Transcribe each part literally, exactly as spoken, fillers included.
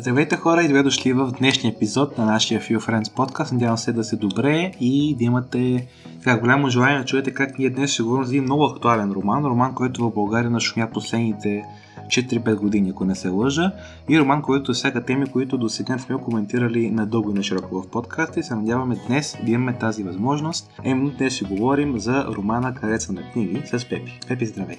Здравейте хора и добре дошли в днешния епизод на нашия Few Friends Podcast. Надявам се да сте добре и да имате така голямо желание да чуете как ние днес ще говорим за един много актуален роман. Роман, който в България нашумя последните четири-пет години, ако не се лъжа. И роман, който всяка теми, които до сега сме коментирали надълго и на широко в подкаста и се надяваме днес да имаме тази възможност. Именно днес ще говорим за романа Карецът на книги с Пепи. Пепи, здравей!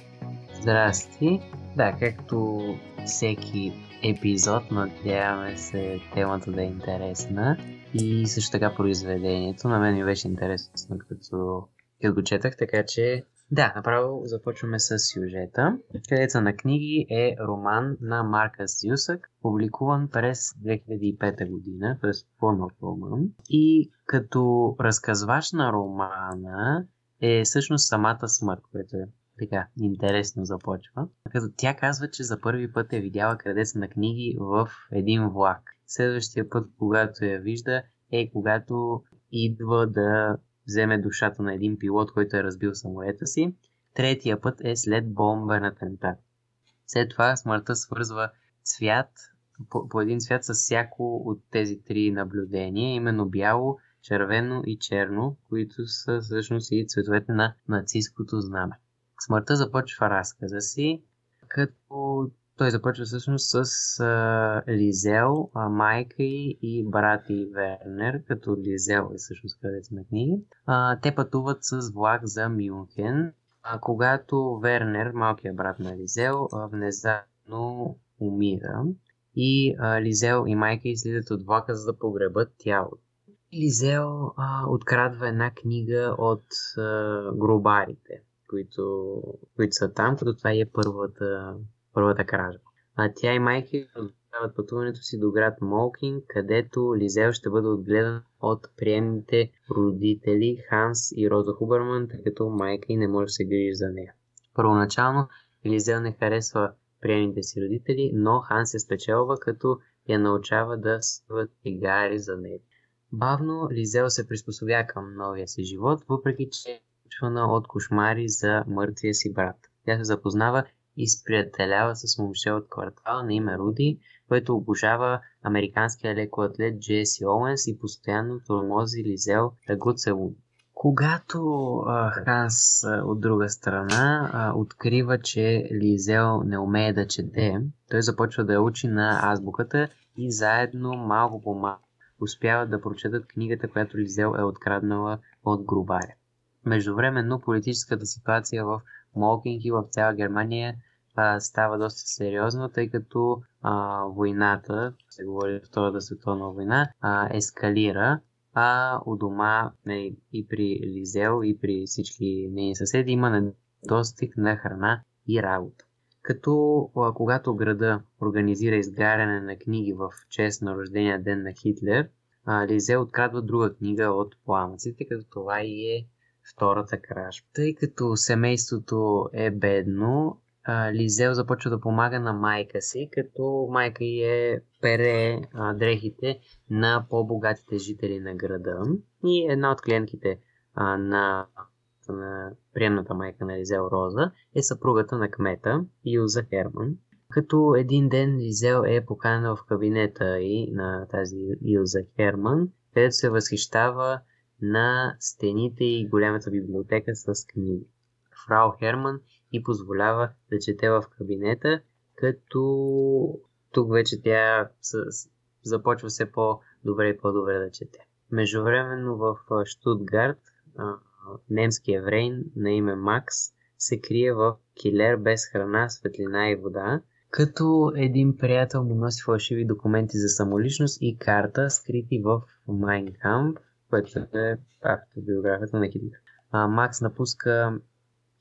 Здрасти! Да, както всеки епизод, надяваме се темата да е интересна и също така произведението. На мен ми беше интересно, като го четах, така че да, направо започваме с сюжета. Карецът на книги е роман на Маркус Зузак, публикуван през две хиляди и пета година, т.е. по-нов роман. И като разказвач на романа е всъщност самата смърт, което е така интересно започва. Като тя казва, че за първи път е видяла Карецът на книги в един влак. Следващия път, когато я вижда, е когато идва да вземе душата на един пилот, който е разбил самолета си. Третия път е след бомбен атентат. След това смъртта свързва цвят, по, по един цвят с всяко от тези три наблюдения, именно бяло, червено и черно, които са всъщност и цветовете на нацистското знаме. Смъртта започва разказа си, като той започва всъщност с а, Лизел, а, майка ѝ и брат ѝ Вернер, като Лизел е всъщност Карецът на книги. А, те пътуват с влак за Мюнхен, а, когато Вернер, малкият брат на Лизел, а, внезапно умира и а, Лизел и майка ѝ слизат от влака, за да погребат тялото. Лизел а, открадва една книга от а, гробарите, които, които са там, като това е първата, първата кражба. А тя и майка отправят пътуването си до град Молкин, където Лизел ще бъде отгледан от приемните родители Ханс и Роза Хубертман, тъй като майка ѝ не може да се грижи за нея. Първоначално Лизел не харесва приемните си родители, но Ханс я спечелва, като я научава да свиват цигари за нея. Бавно Лизел се приспособя към новия си живот, въпреки че от кошмари за мъртвия си брат. Тя се запознава и сприятелява с момче от квартала на име Руди, който обожава американския лекоатлет Джеси Оуэнс и постоянно тормози Лизел да го целува. Когато а, Ханс а, от друга страна а, открива, че Лизел не умее да чете, той започва да я учи на азбуката и заедно малко по малко успяват да прочетат книгата, която Лизел е откраднала от гробаря. Междувременно политическата ситуация в Молкин и в цяла Германия а, става доста сериозна, тъй като а, войната, се говори Втората световна война, а, ескалира, а у дома не, и при Лизел, и при всички нейни съседи има недостиг на храна и работа. Като а, когато града организира изгаряне на книги в чест на рождения ден на Хитлер, а, Лизел открадва друга книга от пламъците, като това и е втората кражба. Тъй като семейството е бедно, Лизел започва да помага на майка си, като майка ѝ е пере дрехите на по-богатите жители на града. И една от клиентките на, на приемната майка на Лизел, Роза, е съпругата на кмета, Ильза Герман. Като един ден Лизел е поканена в кабинета и на тази Ильза Герман, където се възхищава на стените и голямата библиотека с книги. Фрау Херман ѝ позволява да чете в кабинета, като тук вече тя започва все по-добре и по-добре да чете. Междувременно в Штутгарт немски еврейн на име Макс се крие в килер без храна, светлина и вода, като един приятел му носи фалшиви документи за самоличност и карта, скрити в Майн Кампф, което е автобиографията на Хитлер. Макс напуска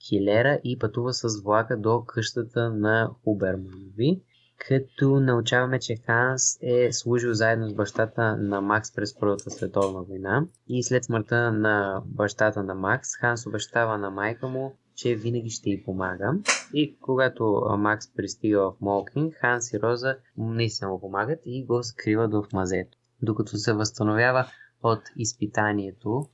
килера и пътува с влака до къщата на Хуберманови, като научаваме, че Ханс е служил заедно с бащата на Макс през Първата световна война и след смъртта на бащата на Макс, Ханс обещава на майка му, че винаги ще й помага. И когато Макс пристига в Молкин, Ханс и Роза наистина му помагат и го скриват в мазето. Докато се възстановява от изпитанието,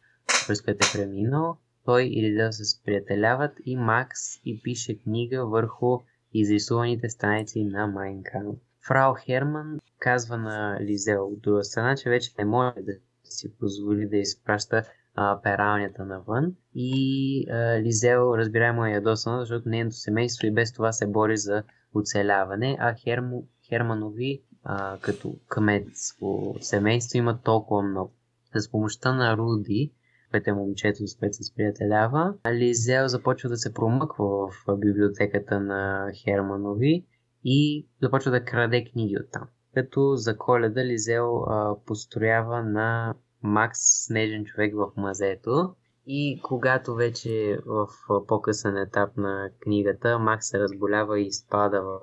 през което е преминал, той и Лизел се сприятеляват и Макс и пише книга върху изрисуваните страници на Майн Кампф. Фрау Херман казва на Лизел от друга страна, че вече не може да си позволи да изпраща а, пералнята навън. И а, Лизел, разбираемо, е ядосана, защото нейното семейство и без това се бори за оцеляване, а Хермо, Херманови а, като кметско семейство има толкова много. С помощта на Руди, пете момчето, с което се сприятелява, Лизел започва да се промъква в библиотеката на Херманови и започва да краде книги оттам. Като за Коледа Лизел а, построява на Макс Снежен човек в мазето, и когато вече в по-късен етап на книгата Макс се разболява и изпада в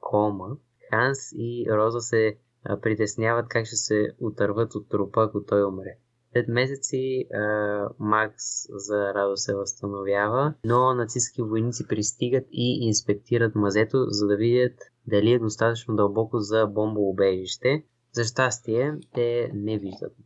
кома, Ханс и Роза се а, притесняват как ще се отърват от трупа, ако той умре. След месеци а, Макс за радост се възстановява, но нацистски войници пристигат и инспектират мазето, за да видят дали е достатъчно дълбоко за бомбоубежище. За щастие, те не виждат.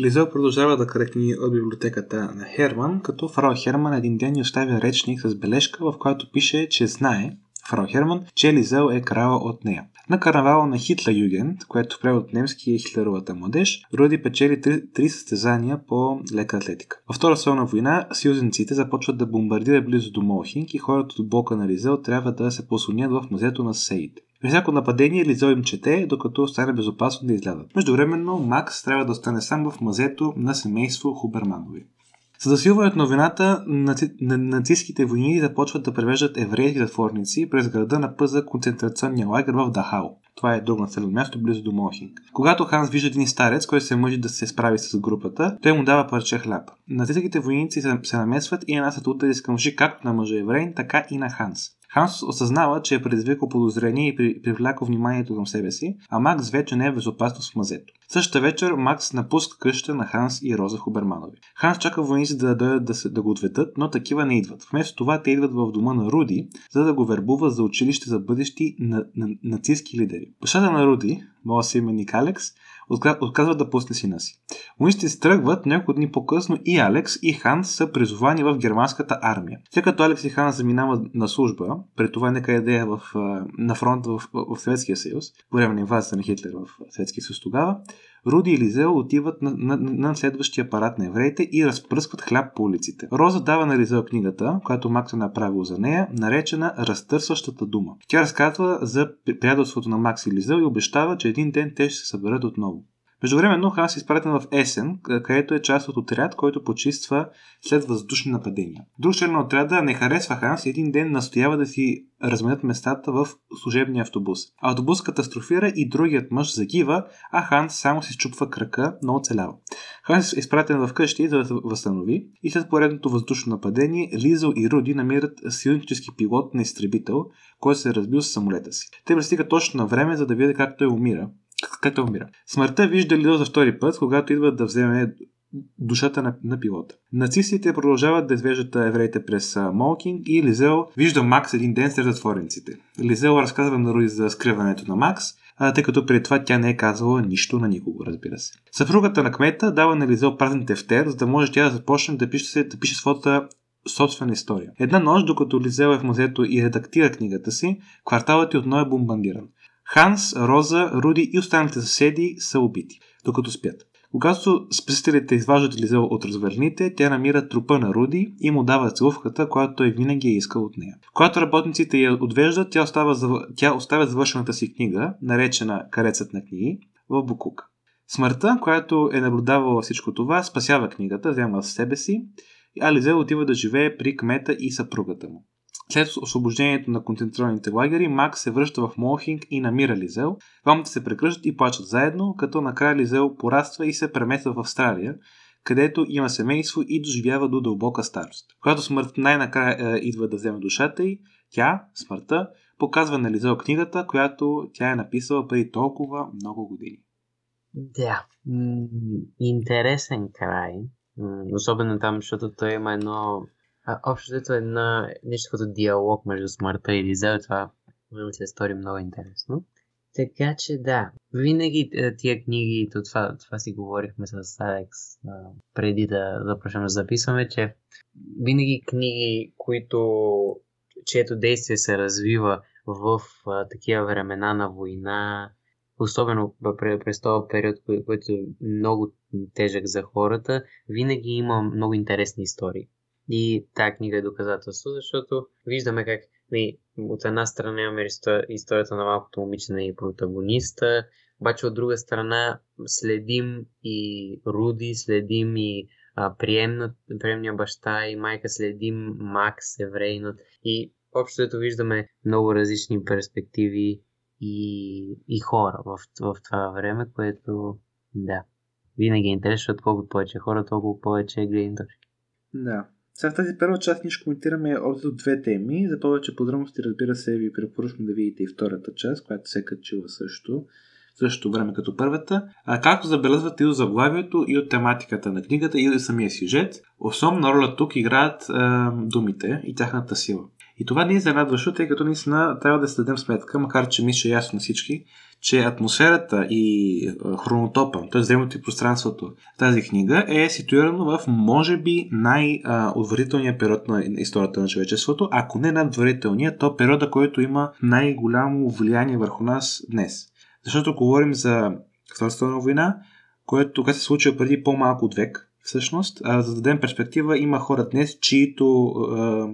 Лизел продължава да кръкни от библиотеката на Херман, като Фрау Херман един ден ни оставя речник с бележка, в която пише, че знае Фрау Херман, че Лизел е крала от нея. На карнавала на Хитлерюгенд, което в превод от немски е Хитлеровата младеж, Руди печели три, три състезания по лека атлетика. Във Втора световна война съюзниците започват да бомбардират близо до Молкин и хората от блока на Лизел трябва да се послонят в мазето на съседите. При всяко нападение Лизел им чете, докато остане безопасно да излязат. Междувременно Макс трябва да остане сам в мазето на семейство Хуберманови. С засилването на войната, наци... нацистските войни започват да превеждат еврейски затворници през града на път за концентрационния лагер в Дахау. Това е друго населено място близо до Мюнхен. Когато Ханс вижда един старец, който се мъчи да се справи с групата, той му дава парче хляб. Нацистските войници се намесват и една сатута изкъмши както на мъжа евреин, така и на Ханс. Ханс осъзнава, че е предизвикал подозрение и привляко вниманието към себе си, а Макс вече не е в безопасност в мазето. Същата вечер Макс напуска къща на Ханс и Роза Хуберманови. Ханс чака войници да дойдат да, се, да го ответат, но такива не идват. Вместо това те идват в дома на Руди, за да го вербува за училище за бъдещи на, на, на, нацистски лидери. Бащата на Руди, моят съименник Алекс, отказва да пусне сина си. Войниците се тръгват, няколко дни по-късно и Алекс и Ханс са призовани в германската армия. След като Алекс и Ханс заминават на служба, при това нека идея в, на фронт в, в Съветския съюз, по време на инвазията на Хитлер в Съветския съюз тогава, Руди и Лизел отиват на, на, на следващия парад на евреите и разпръскват хляб по улиците. Роза дава на Лизел книгата, която Макс е направил за нея, наречена Разтърсващата дума. Тя разказва за приятелството на Макс и Лизел и обещава, че един ден те ще се съберат отново. Междувременно Ханс е изпратен в Есен, където е част от отряд, който почиства след въздушни нападения. Друг член на отряда не харесва Ханс и един ден настоява да си разменят местата в служебния автобус. Автобус катастрофира и другият мъж загива, а Ханс само си счупва крака, но оцелява. Ханс е изпратен в къщи, за да се възстанови, и след поредното въздушно нападение Лизел и Руди намират съюзнически пилот на изтребител, който се е разбил с самолета си. Те пристигат точно на време, за да видят как той умира. Както умира. Смъртта вижда Лизел за втори път, когато идва да вземе душата на, на пилота. Нацистите продължават да извеждат евреите през Молкин и Лизел вижда Макс един ден сред затворниците. Лизел разказва на Руди за скриването на Макс, а, тъй като преди това тя не е казвала нищо на никого, разбира се. Съпругата на кмета дава на Лизел празен тефтер, за да може тя да започне да пише, да пише своята собствена история. Една нощ, докато Лизел е в музето и редактира книгата си, кварталът ѝ отново е бомбандиран. Ханс, Роза, Руди и останалите съседи са убити, докато спят. Когато спасителите изваждат Лизел от развърните, тя намира трупа на Руди и му дава целувката, която той винаги е искал от нея. Когато работниците я отвеждат, тя оставя, зав... тя оставя завършената си книга, наречена Карецът на книги, в букук. Смъртта, която е наблюдавала всичко това, спасява книгата, взема с себе си, а Лизел отива да живее при кмета и съпругата му. След освобождението на концентрационните лагери, Макс се връща в Молхинг и намира Лизел. Двамата се прекръщат и плачат заедно, като накрая Лизел пораства и се премества в Австралия, където има семейство и доживява до дълбока старост. Когато смърт най-накрая е, идва да вземе душата й, тя, смъртта, показва на Лизел книгата, която тя е написала преди толкова много години. Да, интересен край. Особено там, защото той има едно... А, общото е на нещо като диалог между смъртта и Лизел, това може да се стори много интересно. Така че да, винаги тия книги, то това, това си говорихме с Алекс а, преди да започнем да записваме, че винаги книги, които, чието действие се развива в а, такива времена на война, особено през този период, който е много тежък за хората, винаги има много интересни истории. И тази книга е доказателство, защото виждаме как не, от една страна имаме историята на малкото момиче и протагониста, обаче от друга страна следим и Руди, следим и а, приемна, приемния баща и майка, следим Макс, еврейнат. И общото виждаме много различни перспективи и, и хора в, в това време, което да, винаги е интересно, колкото повече хора, толкова повече гледни точки. Да. Сега в тази първа част ние ще коментираме общо две теми. За повече подробности, разбира се, ви препоръчвам да видите и втората част, която се е качила също в същото време като първата. А както забелязвате и от заглавието, и от тематиката на книгата, и от самия сюжет, основна роля тук играят е, думите и тяхната сила. И това не е занадващо, тъй като наистина трябва да следим сметка, макар че мисля ясно на всички, че атмосферата и хронотопа, т.е. времето и пространството в тази книга е ситуирано в, може би, най-отвратителния период на историята на човечеството, ако не най-отвратителния, то периода, който има най-голямо влияние върху нас днес. Защото говорим за Втората световна война, която се случва преди по-малко от век, всъщност, а за да дадем перспектива, има хора днес, чието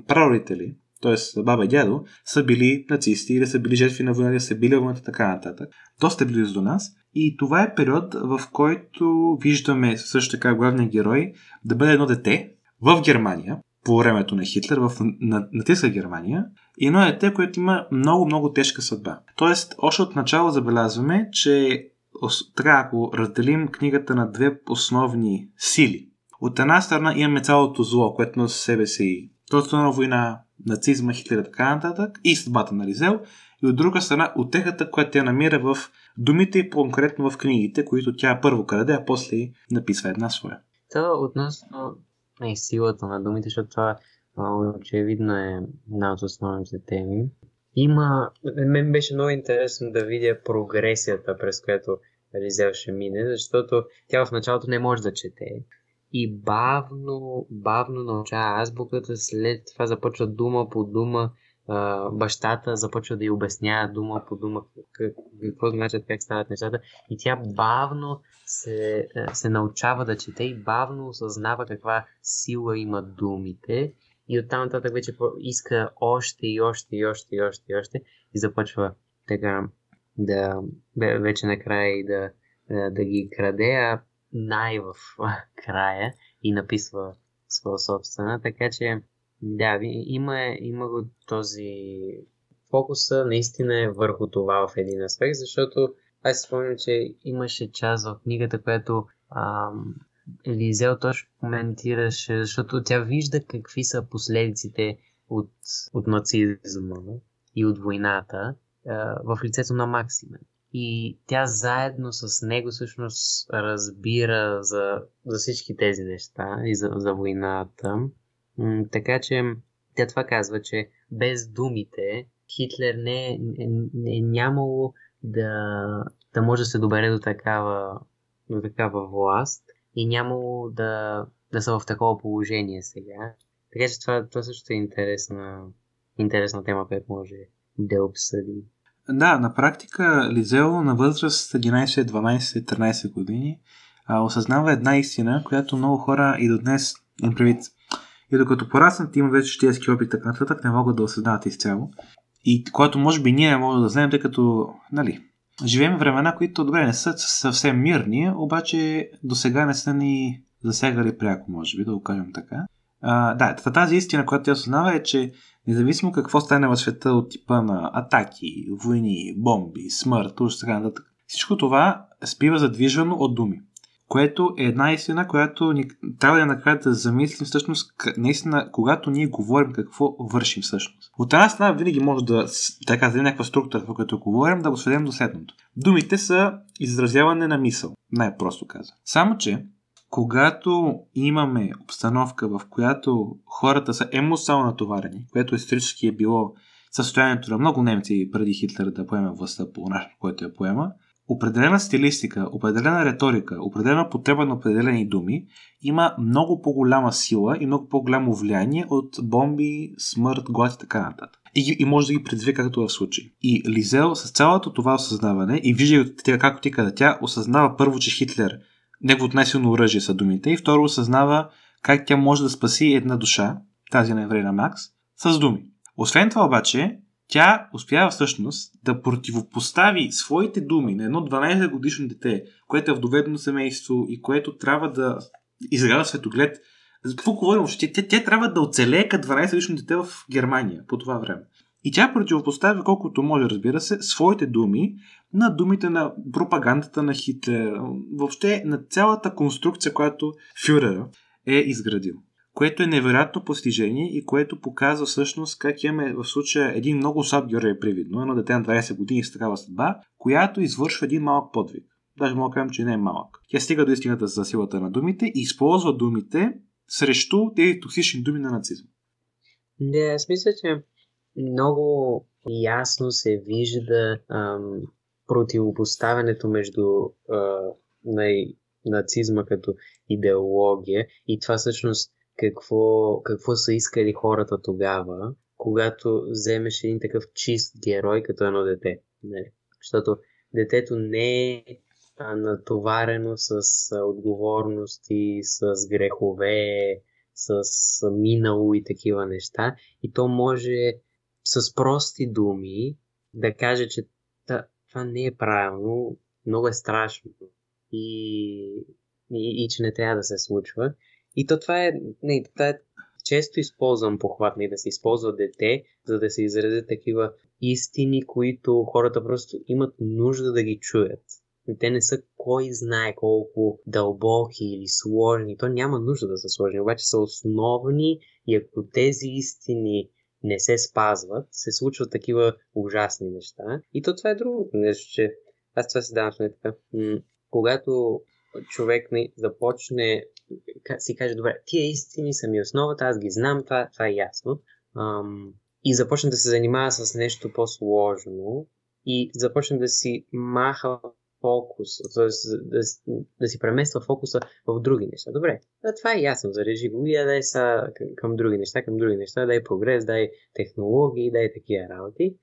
прародители, т.е. баба и дядо, са били нацисти или са били жертви на война, или са били войната, така нататък. Доста близо до нас. И това е период, в който виждаме също така главния герой да бъде едно дете в Германия, по времето на Хитлер, в натиска Германия, и едно дете, което има много-много тежка съдба. Тоест, още от начало забелязваме, че така, ако разделим книгата на две основни сили, от една страна имаме цялото зло, което носи себе си Втората война, нацизма, Хитлер, така нататък, и съдбата на Лизел, и от друга страна утехата, която тя намира в думите и по-конкретно в книгите, които тя първо краде, а после написва една своя. Това относно е силата на думите, защото това очевидно е една от основните теми. Има... Мен беше много интересно да видя прогресията, през която Лизел ще мине, защото тя в началото не може да чете. И бавно, бавно научава азбуката, след това започва дума по дума, бащата започва да й обяснява дума по дума какво значат, как стават нещата, и тя бавно се, се научава да чете и бавно осъзнава каква сила имат думите, и оттам нататък вече иска още и още и още и още и още и започва така да вече накрая и да, да ги краде, а най в края и написва своя собствена, така че да, има, има го този фокуса наистина е върху това в един аспект, защото аз спомням, че имаше част в книгата, която ам, Лизел точно коментираше, защото тя вижда какви са последиците от, от нацизма и от войната а, в лицето на Максимен. И тя заедно с него всъщност разбира за, за всички тези неща и за, за войната. М- така че тя това казва, че без думите Хитлер не е не, нямало да, да може да се добере до такава, до такава власт и нямало да, да са в такова положение сега. Така че това, това също е интересна, интересна тема, която може да обсъдим. Да, на практика Лизел на възраст единайсет, дванайсет, тринайсет години а, осъзнава една истина, която много хора и до днес им привид. И докато пораснат има вече щиятски опит, така нататък не могат да осъзнават изцяло. И което може би ние не можем да знаем, тъй като, нали, живеем времена, които добре не са съвсем мирни, обаче до сега не са ни засягали пряко, може би, да го кажем така. А, да, тази истина, която тя осъзнава е, че независимо какво стане в света от типа на атаки, войни, бомби, смърт, ужас, така нататък, всичко това спива задвижвано от думи, което е една истина, която ни трябва да накрая да замислим всъщност, наистина, когато ние говорим какво вършим всъщност. От една страна винаги може да така за някаква структура, в която говорим, да го сведем до следното. Думите са изразяване на мисъл, най-просто казвам. Само че когато имаме обстановка, в която хората са емоционално натоварени, което исторически е било състоянието на много немци преди Хитлер да поеме властта по начин, който я поема, определена стилистика, определена риторика, определена потреба на определени думи има много по-голяма сила и много по-голямо влияние от бомби, смърт, глад и така нататък. И, и може да ги предизвика като в случай. И Лизел с цялото това осъзнаване и вижда как ти каза, тя осъзнава първо, че Хитлер, неговото най-силно оръжие са думите, и второ осъзнава как тя може да спаси една душа, тази на еврейна Макс, с думи. Освен това обаче, тя успява всъщност да противопостави своите думи на едно дванадесетгодишно дете, което е в доведено семейство и което трябва да изгражда светоглед. За какво говорим? Тя, тя, тя трябва да оцелее като дванадесетгодишно дете в Германия по това време. И тя противопоставя колкото може, разбира се, своите думи на думите на пропагандата на Хитлер, въобще на цялата конструкция, която фюрера е изградил. Което е невероятно постижение и което показва всъщност как имаме в случая един много слаб герой, привидно, едно дете на двадесет години с такава съдба, която извършва един малък подвиг. Даже мога да кажем, че не е малък. Тя стига до истината за силата на думите и използва думите срещу тези токсични думи на нацизма. Да, аз мисля, че много ясно се вижда ам, противопоставянето между а, на, нацизма като идеология и това всъщност Какво, какво са искали хората тогава, когато вземеш един такъв чист герой като едно дете. Нали? Защото детето не е натоварено с отговорности, с грехове, с минало и такива неща. И то може с прости думи да каже, че това не е правилно, много е страшно и, и, и че не трябва да се случва. И то това е, не, това е често използван похват, не, да се използва дете, за да се изразят такива истини, които хората просто имат нужда да ги чуят. И те не са кой знае колко дълбоки или сложни, то няма нужда да са сложни, обаче са основни и ако тези истини не се спазват, се случват такива ужасни неща. И то това е друго нещо, че аз това си давам сметка. М- когато човек не започне си каже, добре, тия истини са ми основата, аз ги знам, това, това е ясно. Ам, и започне да се занимава с нещо по-сложно и започне да си маха фокус, т.е. да, да си премества фокуса в други неща. Добре, да, това е ясно, зарежи го и да дай са към други неща, към други неща, дай прогрес, дай технологии, дай такива работи.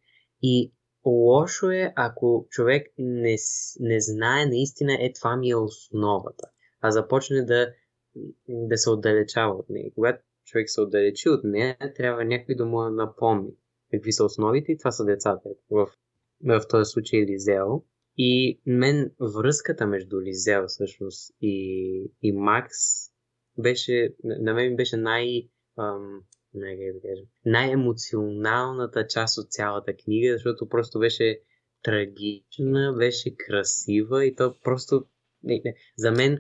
И лошо е, ако човек не, не знае наистина, е това ми е основата, а започне да да се отдалечава от нея. Когато човек се отдалечи от нея, трябва някой да му напомни какви са основите и това са децата. В, в този случай Лизел. И мен връзката между Лизел всъщност и, и Макс беше, на мен беше най, ам, най- как да кажа, най-емоционалната част от цялата книга, защото просто беше трагична, беше красива и то просто Не, не. За мен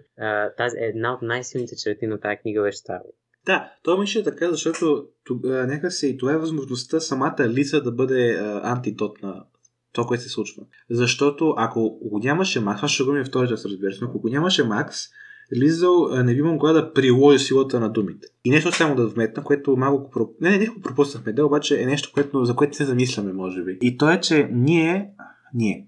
тази е една от най-силните черти на тази книга беше стара. Да, това мисля така, защото някакси това е възможността самата Лиза да бъде антидот на това, което се случва. Защото ако го нямаше Макс, аз ще го имам втори час, разбира се, но ако го нямаше Макс, Лиза не би могла да приложи силата на думите. И нещо само да вметна, което малко пропуснахме. Не, не, не го пропуснахме, да, обаче е нещо, което, за което се замисляме, може би. И то е, че ние... ние...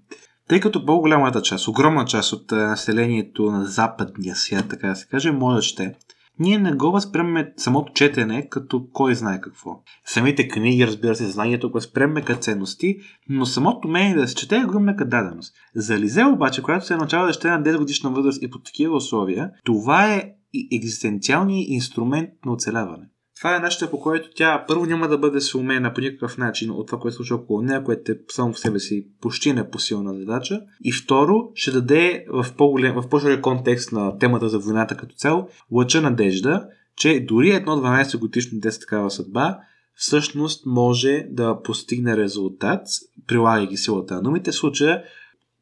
Тъй като по-голямата част, огромна част от населението на западния свят, така да се каже, може да ще, ние не го възприемаме самото четене като кой знае какво. Самите книги, разбира се, знанието, го възприемаме като ценности, но самото умение да се чете е огромна като даденост. За Лизел обаче, която се начава да ще е на десетгодишна възраст и по такива условия, това е екзистенциалният инструмент на оцеляване. Това е нещо, по което тя първо няма да бъде сломена по никакъв начин от това, което случва около нея, което е само в себе си почти непосилна задача. И второ, ще даде в по-голям, в по-широк контекст на темата за войната като цяло лъча надежда, че дори едно дванадесетгодишно дете с такава съдба всъщност може да постигне резултат, прилагайки силата на думите. В случая,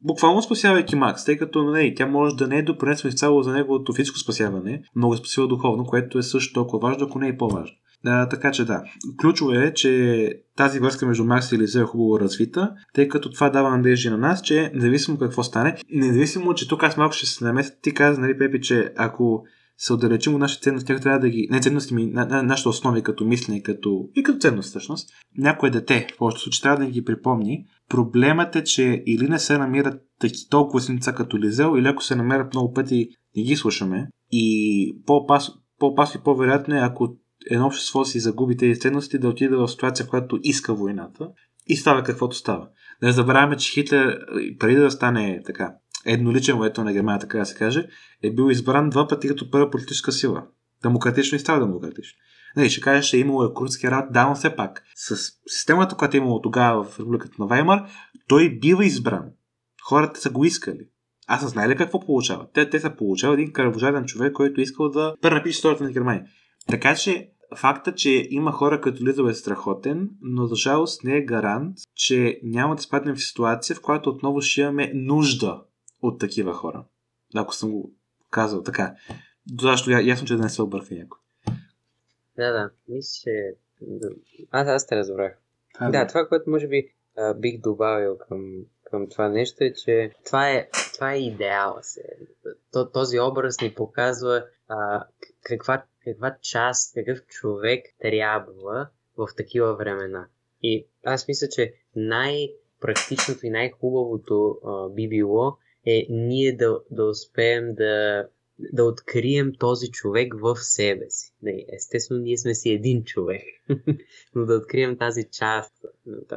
буквално спасявайки Макс, тъй като не, тя може да не е допринесла изцяло за неговото физическо спасяване, но го е спасила духовно, което е също толкова важно, ако не е по-важно. А, така че да, ключово е, че тази връзка между Макс и Лизел е хубаво развита, тъй като това дава надежда на нас, че независимо какво стане, независимо, че тук аз малко ще се намеся, ти каза, нали, Пепи, че ако се отдалечим от нашите ценности, тях трябва да ги... Не ценности ми, на, на, нашите основи като мислене като... и като ценност, всъщност. Някое дете, в повечето случаи, трябва да ги припомни. Проблемът е, че или не се намират толкова синица като Лизел, или ако се намерят много пъти не ги слушаме. И по-опасно и по-вероятно е, ако едно общество си загуби тези ценности, да отиде в ситуация, в която иска войната и става каквото става. Не забравяме, че Хитлер, преди да стане така едноличен воето на Германия, така да се каже, е бил избран два пъти като първа политическа сила. Демократично и става демократично. Не, ще кажа, ще е имало Крутски рад, да, но все пак. С системата, която е имало тогава в републиката на Ваймар, той бива избран. Хората са го искали. Аз не знае ли какво получава. Те, те са получавали един кръвожаден човек, който искал да пренапише историята на Германия. Така че факта, че има хора като Лизел е страхотен, но за жалост не е гарант, че няма да спаднем в ситуация, в която отново ще имаме нужда от такива хора. Ако съм го казал така. Защо ясно, че да не се обърка някой. Да, да. Мисля, аз, аз те разбрах. А, да, да, това, което може би а, бих добавил към, към това нещо е, че това е, това е идеала се. Този образ ни показва а, каква, каква част, какъв човек трябва в такива времена. И аз мисля, че най-практичното и най-хубавото а, би било е ние да, да успеем да да открием този човек в себе си. Естествено, ние сме си един човек, но да открием тази част,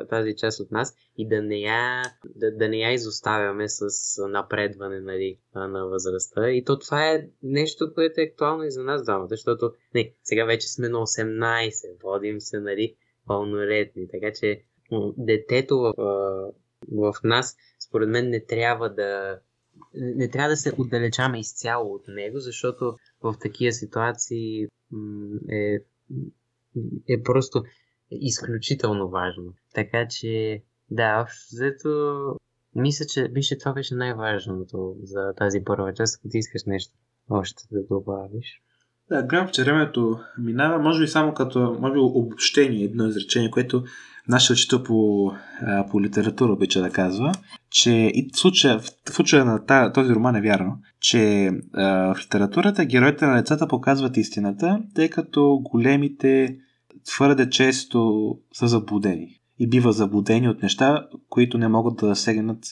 тази част от нас и да не я, да, да не я изоставяме с напредване, нали, на възрастта. И то това е нещо, което е актуално и за нас двамата, защото не, сега вече сме на осемнайсет, водим се, нали, пълнолетни, така че детето в, в нас, според мен, не трябва да Не трябва да се отдалечаваме изцяло от него, защото в такива ситуации е, е просто изключително важно. Така че, да, взето, мисля, че беше, това беше най-важното за тази първа част, ако ти искаш нещо още да добавиш. Да, гледам, че времето минава, може би само като може би обобщение, едно изречение, което нашия учител по, по литература обича да казва, че и в случая, в случая на този роман е вярно, че а, в литературата героите на децата показват истината, тъй като големите твърде често са заблудени и бива заблудени от неща, които не могат да засегнат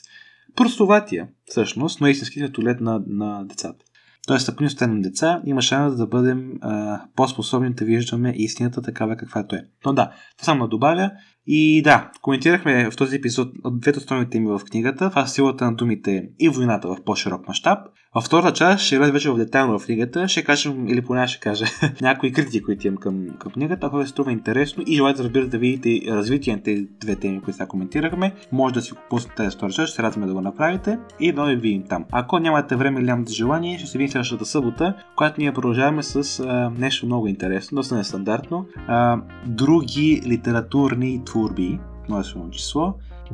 простоватия, всъщност, но истинските толет на, на децата. Тоест, ако ни останем деца, има шанс да бъдем а, по-способни да виждаме истината такава каквато е. Но да, само добавя. И да, коментирахме в този епизод двете основни теми в книгата, това силата на думите и войната в по-широк мащаб. Във втората част ще влезе вече в детайлно в книгата, ще кажем, или поне ще кажа някои критики, които имам към, към книгата, ако ви се струва интересно и желаете, разбира, да видите развитие на тези две теми, които сега коментирахме, може да си го пуснете тази втора част, ще се радваме да го направите и да ви видим там. Ако нямате време или нямате желание, ще се видим следващата събота, когато ние продължаваме с а, нещо много интересно, доста нестандартно, а, други литературни творби, множествено число.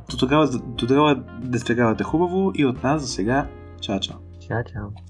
До тогава, до тогава да спрягавате хубаво и от нас за сега. Чао, чао. Чао, чао.